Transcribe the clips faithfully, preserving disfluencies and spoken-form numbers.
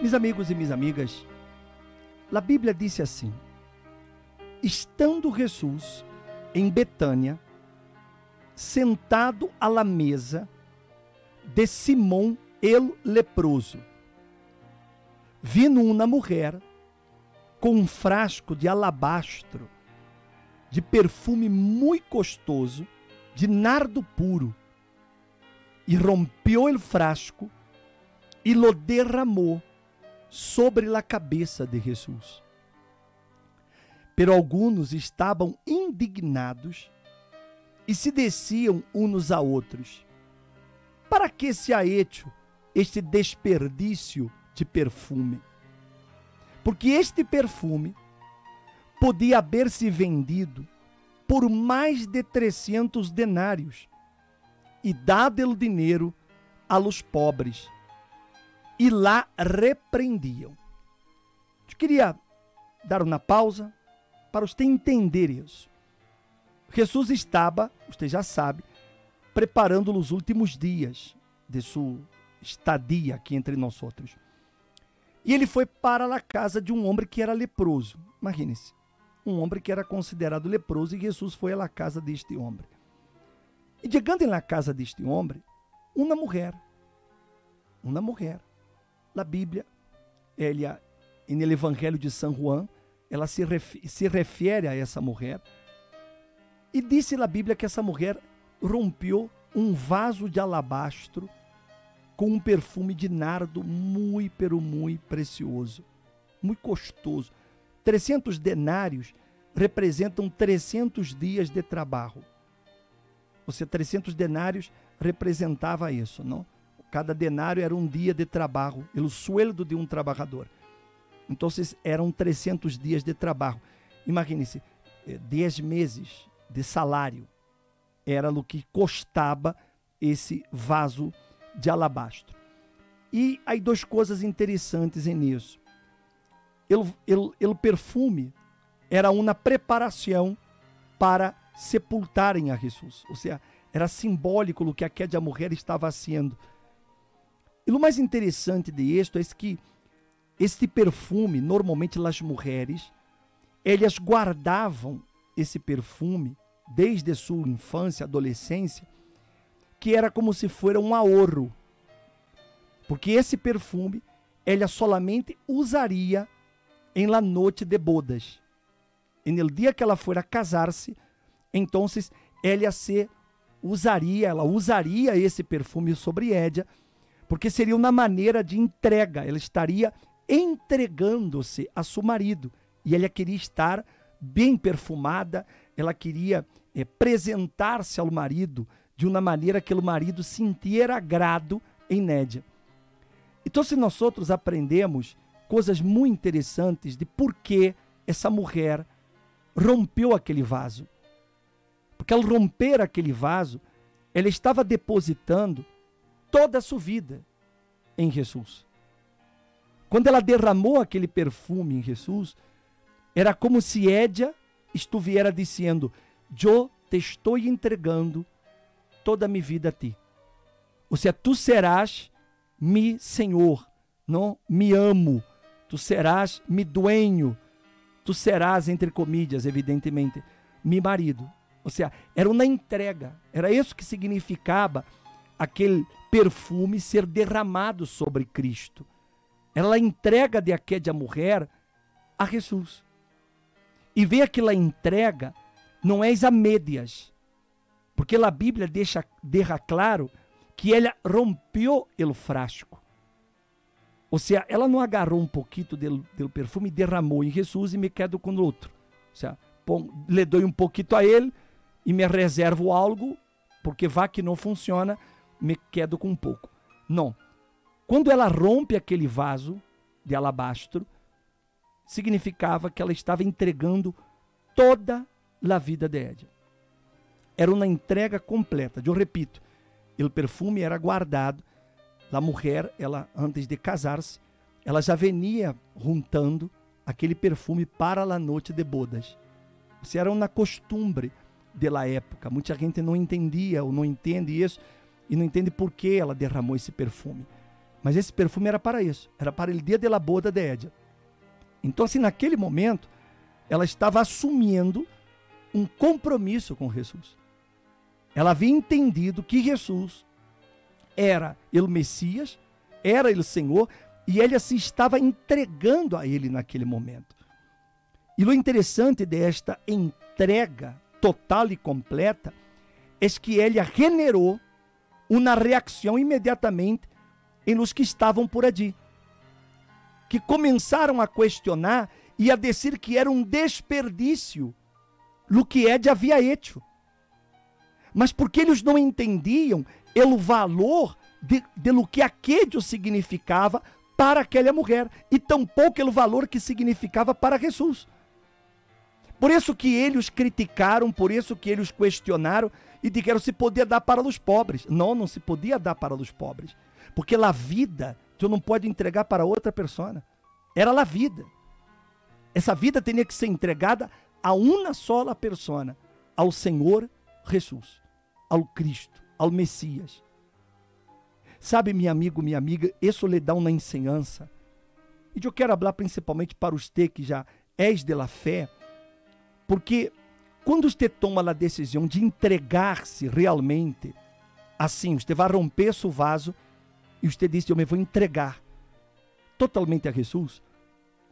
Meus amigos e minhas amigas, a Bíblia disse assim: estando Jesus em Betânia, sentado à la mesa de Simão el leproso, vino uma mulher com um frasco de alabastro, de perfume muito costoso, de nardo puro, e rompeu o frasco e lo derramou sobre a cabeça de Jesus. Pero alguns estavam indignados e se desciam uns a outros: para que se ha hecho este desperdício de perfume? Porque este perfume podia haver-se vendido por mais de trezentos denários e dado o dinheiro a los pobres. E lá repreendiam. Eu queria dar uma pausa para você entender isso. Jesus estava, você já sabe, preparando os últimos dias de sua estadia aqui entre nós outros. E ele foi para a casa de um homem que era leproso. Imagine-se, um homem que era considerado leproso, e Jesus foi à casa deste homem. E chegando na casa deste homem, uma mulher, uma mulher, a Bíblia, ela, no Evangelho de São João, ela se, ref, se refere a essa mulher, e disse na Bíblia que essa mulher rompeu um vaso de alabastro com um perfume de nardo muito, pero muito precioso, muito costoso. trezentos denários representam trezentos dias de trabalho. Ou seja, trezentos denários representava isso, não? Cada denário era um dia de trabalho, pelo sueldo de um trabalhador. Então, eram trezentos dias de trabalho. Imagine-se, dez meses de salário era o que custava esse vaso de alabastro. E há duas coisas interessantes nisso. O perfume era uma preparação para sepultarem a Jesus. Ou seja, era simbólico o que aquela mulher estava fazendo. E o mais interessante de esto é que este perfume, normalmente as mulheres, elas guardavam esse perfume desde sua infância, adolescência, que era como se fosse um ahorro. Porque esse perfume, ela solamente usaria em la noite de bodas. E no dia que ela for a casar-se, então ela se usaria, ela usaria esse perfume sobre ella, porque seria uma maneira de entrega. Ela estaria entregando-se a seu marido. E ela queria estar bem perfumada, ela queria é, presentar-se ao marido de uma maneira que o marido sentia agrado em Nédia. Então, se nós outros aprendemos coisas muito interessantes de por que essa mulher rompeu aquele vaso. Porque ao romper aquele vaso, ela estava depositando toda a sua vida em Jesus. Quando ela derramou aquele perfume em Jesus, era como se ella estuviera dizendo: eu te estou entregando toda a minha vida a ti. Ou seja, tu serás mi Senhor, não? Me amo, tu serás mi dueño, tu serás, entre comillas, evidentemente, mi marido. Ou seja, era uma entrega, era isso que significava aquele perfume ser derramado sobre Cristo. Ela entrega de aquela mulher a Jesus. E veja que a entrega não é a medias, porque a Bíblia deixa, deixa claro que ela rompeu o frasco. Ou seja, ela não agarrou um pouquinho do, do perfume e derramou em Jesus e me quedo com o outro. Ou seja, le dou um pouquinho a ele e me reservo algo, porque vá que não funciona, me quedo com um pouco. Não. Quando ela rompe aquele vaso de alabastro, significava que ela estava entregando toda a vida de Édia. Era uma entrega completa. Eu repito, o perfume era guardado. A mulher, ela, antes de casar-se, ela já venia juntando aquele perfume para a noite de bodas. Isso era uma costumbre da época. Muita gente não entendia ou não entende isso, e não entende por que ela derramou esse perfume. Mas esse perfume era para isso, era para o dia de la boda de Edna. Então, assim, naquele momento, ela estava assumindo um compromisso com Jesus. Ela havia entendido que Jesus era o Messias, era o Senhor, e ela se estava entregando a ele naquele momento. E o interessante desta entrega total e completa é que ela generou uma reação imediatamente em los que estavam por ali, que começaram a questionar e a dizer que era um desperdício o que Edna havia feito. Mas porque eles não entendiam o valor de, de lo que aquilo significava para aquela mulher, e tampouco o valor que significava para Jesus. Por isso que eles criticaram, por isso que eles questionaram e disseram se podia dar para os pobres. Não, não se podia dar para os pobres, porque a vida tu não pode entregar para outra pessoa. Era a vida. Essa vida tinha que ser entregada a uma sola pessoa, ao Senhor Jesus, ao Cristo, ao Messias. Sabe, meu amigo, minha amiga, isso lhe dá uma enseñança. E eu quero falar principalmente para os que já és de la fé, porque quando você toma a decisão de entregar-se realmente, assim, você vai romper seu vaso e você diz: eu me vou entregar totalmente a Jesus.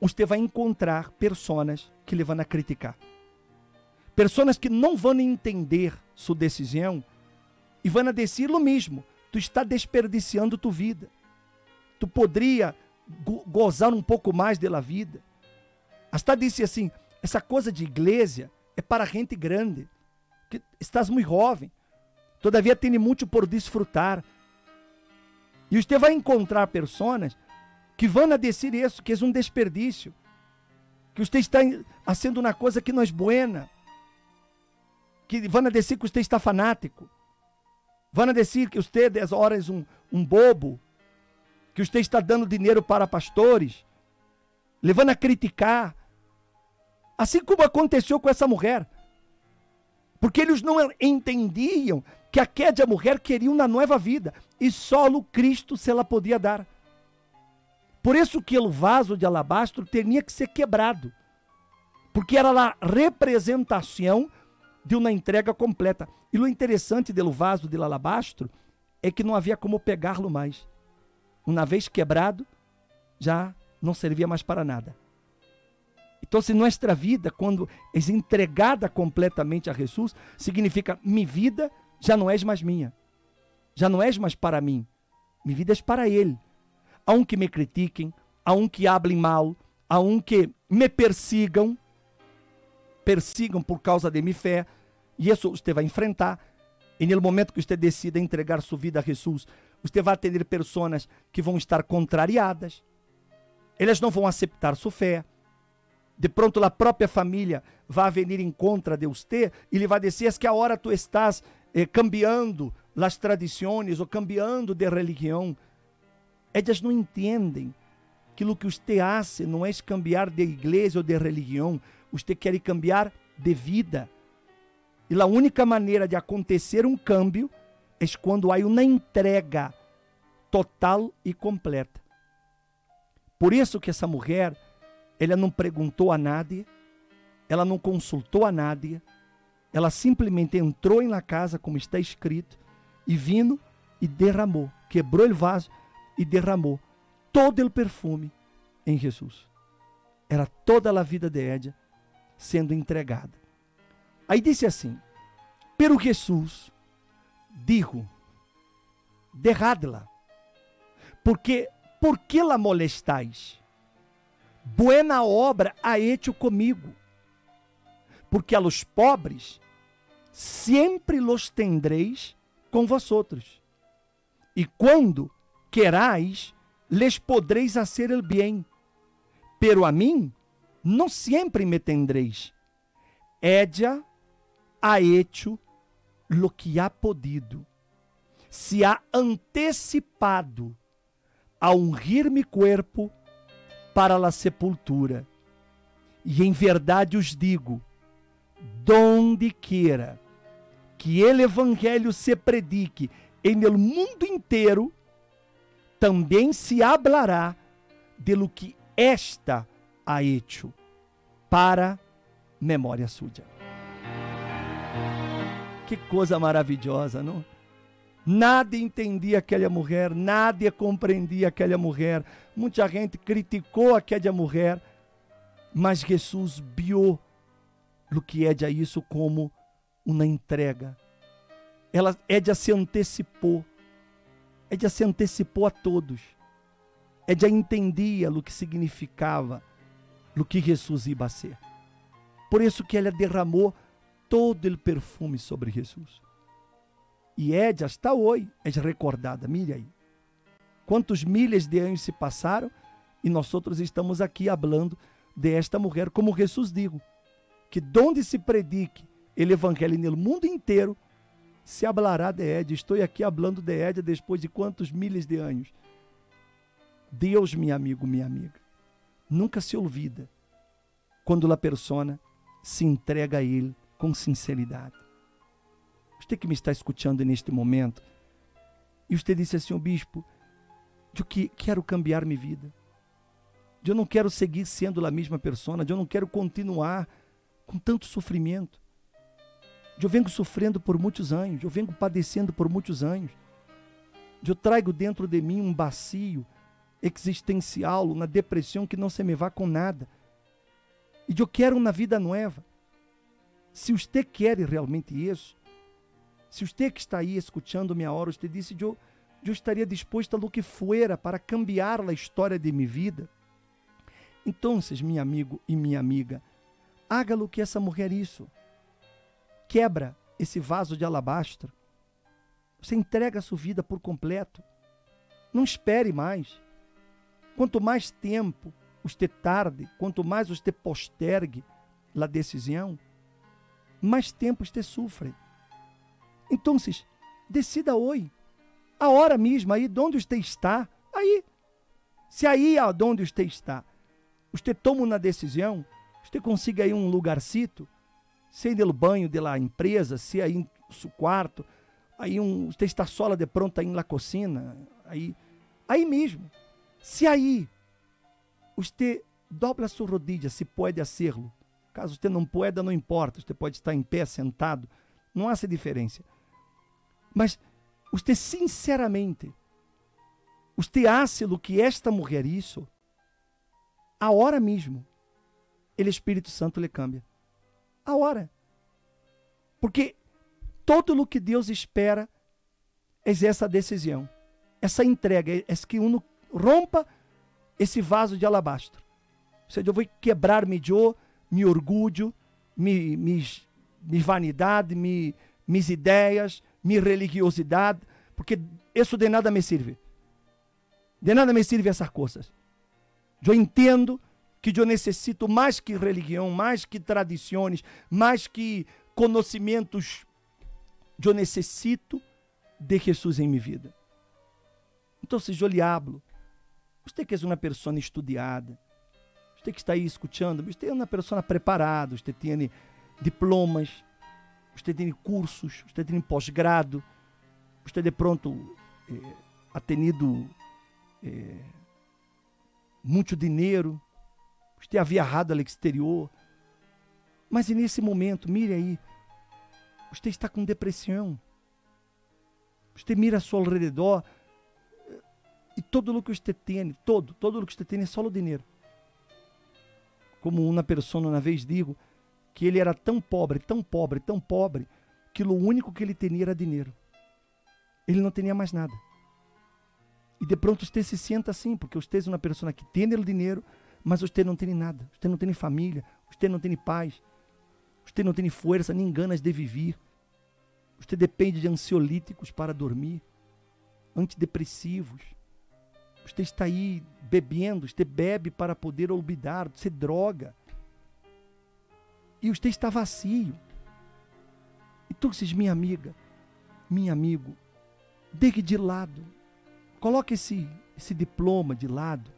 Você vai encontrar pessoas que lhe vão a criticar, pessoas que não vão entender sua decisão e vão a dizer o mesmo: tu está desperdiçando tua vida, tu poderia go gozar um pouco mais da vida. Hasta disse assim: essa coisa de igreja é para gente grande, que estás muito jovem, todavia tem muito por desfrutar. E você vai encontrar pessoas que vão a dizer isso, que é um desperdício, que você está fazendo uma coisa que não é boa, que vão a dizer que você está fanático, vão a dizer que você, às horas, é um, um bobo, que você está dando dinheiro para pastores, levando a criticar, assim como aconteceu com essa mulher, porque eles não entendiam que aquela mulher queria uma nova vida, e só o Cristo se ela podia dar. Por isso que o vaso de alabastro tinha que ser quebrado, porque era a representação de uma entrega completa. E o interessante do vaso de alabastro é que não havia como pegá-lo mais. Uma vez quebrado, já não servia mais para nada. Então, se nossa vida, quando é entregada completamente a Jesus, significa: minha vida já não é mais minha, já não é mais para mim, minha vida é para Ele. A um que me critiquem, a um que hablem mal, a um que me persigam, persigam por causa de minha fé, e isso você vai enfrentar. E no momento que você decida entregar sua vida a Jesus, você vai atender pessoas que vão estar contrariadas, elas não vão aceitar sua fé. De pronto, a própria família vai vir em contra de você e lhe vai dizer: es que agora tu estás eh, cambiando as tradições ou cambiando de religião. Elas não entendem que o que você faz não é cambiar de igreja ou de religião. Você quer cambiar de vida. E a única maneira de acontecer um cambio é quando há uma entrega total e completa. Por isso que essa mulher, ela não perguntou a nadie, ela não consultou a nadie, ela simplesmente entrou na casa, como está escrito, e vindo e derramou, quebrou o vaso e derramou todo o perfume em Jesus. Era toda a vida de Edna sendo entregada. Aí disse assim: pero Jesus dijo, derradla, porque por que la molestais? Buena obra ha hecho comigo, porque a los pobres sempre los tendreis com vosotros, e quando querais, les podreis hacer el bien, pero a mim não sempre me tendreis. Edna ha hecho lo que ha podido, se ha antecipado a ungir mi cuerpo para a sepultura. E em verdade os digo, donde quiera que ele evangelho se predique em el mundo inteiro, também se hablará de lo que esta ha hecho para memória suya. Que coisa maravilhosa, não? Nada entendia aquela mulher, nada compreendia aquela mulher. Muita gente criticou aquela mulher, mas Jesus viu o que é de isso como uma entrega. Ela é de se antecipou, é de se antecipou a todos, é de entendia o que significava, o que Jesus ia ser. Por isso que ela derramou todo o perfume sobre Jesus. E é de hasta hoje, é recordada. Mira aí, quantos milhares de anos se passaram e nós outros estamos aqui falando de esta mulher, como Jesus digo, que donde se predique el evangelho no mundo inteiro, se hablará de Édia. Estou aqui falando de Édia depois de quantos milhares de anos. Deus, meu amigo, minha amiga, nunca se olvida quando a persona se entrega a Ele com sinceridade. Você que me está escutando neste momento, e você disse assim, bispo, eu que quero cambiar minha vida. Eu não quero seguir sendo a mesma persona, eu não quero continuar com tanto sofrimento. Eu venho sofrendo por muitos anos, eu venho padecendo por muitos anos. Eu trago dentro de mim um vazio existencial, uma depressão que não se me vá com nada. E eu quero uma vida nova. Se você quer realmente isso, se você que está aí escutando minha hora, você disse, eu, eu estaria disposto a lo que fuera para cambiar a história de minha vida. Então, meu amigo e minha amiga, haga lo que essa mulher isso. Quebra esse vaso de alabastro. Você entrega a sua vida por completo. Não espere mais. Quanto mais tempo você tarde, quanto mais você postergue a decisão, mais tempo você sofre. Então, decida hoje, a hora mesma, aí, onde você está, aí. Se aí, onde você está, você toma uma decisão, você consiga aí um lugarcito, sei no banho da empresa, se aí em seu quarto, aí um, você está sola de pronto aí na cocina, aí, aí mesmo. Se aí, você dobra sua rodilha, se pode hacerlo. Caso você não pueda, não importa, você pode estar em pé, sentado, não há essa diferença. Mas você sinceramente, você hace lo que esta mulher isso, agora mesmo, ele Espírito Santo lhe cambia. Agora. Porque todo o que Deus espera é essa decisão, essa entrega, é que uno rompa esse vaso de alabastro. Ou seja, eu vou quebrar meu eu, meu orgulho, minha mi, mi vanidade, mi, minhas ideias, minha religiosidade, porque isso de nada me serve. De nada me serve essas coisas. Eu entendo que eu necessito mais que religião, mais que tradições, mais que conhecimentos, eu necessito de Jesus em minha vida. Então, se eu lhe hablo, você que é uma pessoa estudada, você que está aí escutando, você é uma pessoa preparada, você tem diplomas, você tem cursos, você tem pós-grado, você de pronto eh, ha tenido eh, muito dinheiro, você havia errado ao exterior, mas nesse momento, mire aí, você está com depressão, você mira ao seu redor e todo o que você tem, todo, todo o que você tem é só o dinheiro. Como uma pessoa uma vez digo, que ele era tão pobre, tão pobre, tão pobre, que o único que ele tinha era dinheiro. Ele não tinha mais nada. E de pronto você se senta assim, porque você é uma pessoa que tem o dinheiro, mas você não tem nada, você não tem família, você não tem paz, você não tem força nem ganas de viver, você depende de ansiolíticos para dormir, antidepressivos, você está aí bebendo, você bebe para poder olvidar, você droga, e você está vazio. Então, minha amiga, meu amigo, deixe de lado, coloque esse, esse diploma de lado,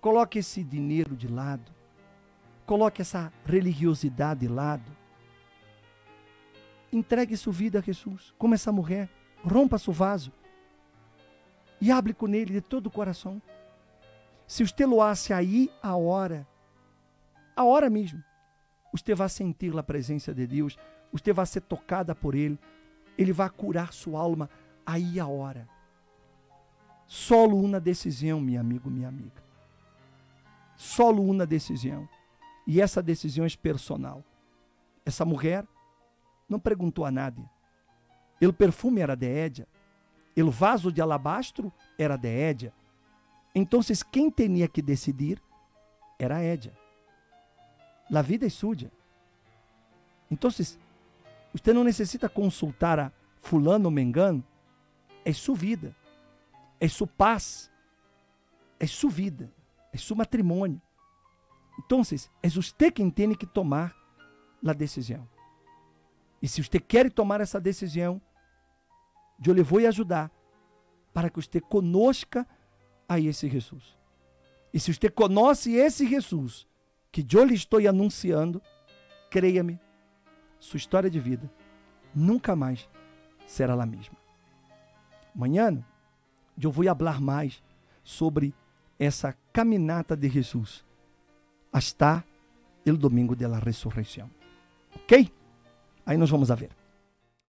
coloque esse dinheiro de lado, coloque essa religiosidade de lado, entregue sua vida a Jesus, como essa mulher, rompa seu vaso, e háblico nele de todo o coração. Se os teloasse aí a hora, a hora mesmo, os te vá sentir a presença de Deus, os te vá ser tocada por Ele, Ele vai curar sua alma aí a hora. Solo uma decisão, meu amigo, minha amiga. Solo uma decisão. E essa decisão é personal. Essa mulher não perguntou a nada. O perfume era de Édia. O vaso de alabastro era de Édia. Então, quem tinha que decidir era Édia. La vida é suya. Então, você não necessita consultar a fulano ou mengano. É sua vida. É sua paz. É sua vida. É seu matrimônio. Então, é você quem tem que tomar a decisão. E se você quer tomar essa decisão, eu lhe vou ajudar para que você conozca a esse Jesus. E se você conhece esse Jesus que eu lhe estou anunciando, creia-me, sua história de vida nunca mais será a mesma. Amanhã eu vou falar mais sobre essa caminata de Jesus hasta o domingo da ressurreição. Ok? Aí nós vamos a ver.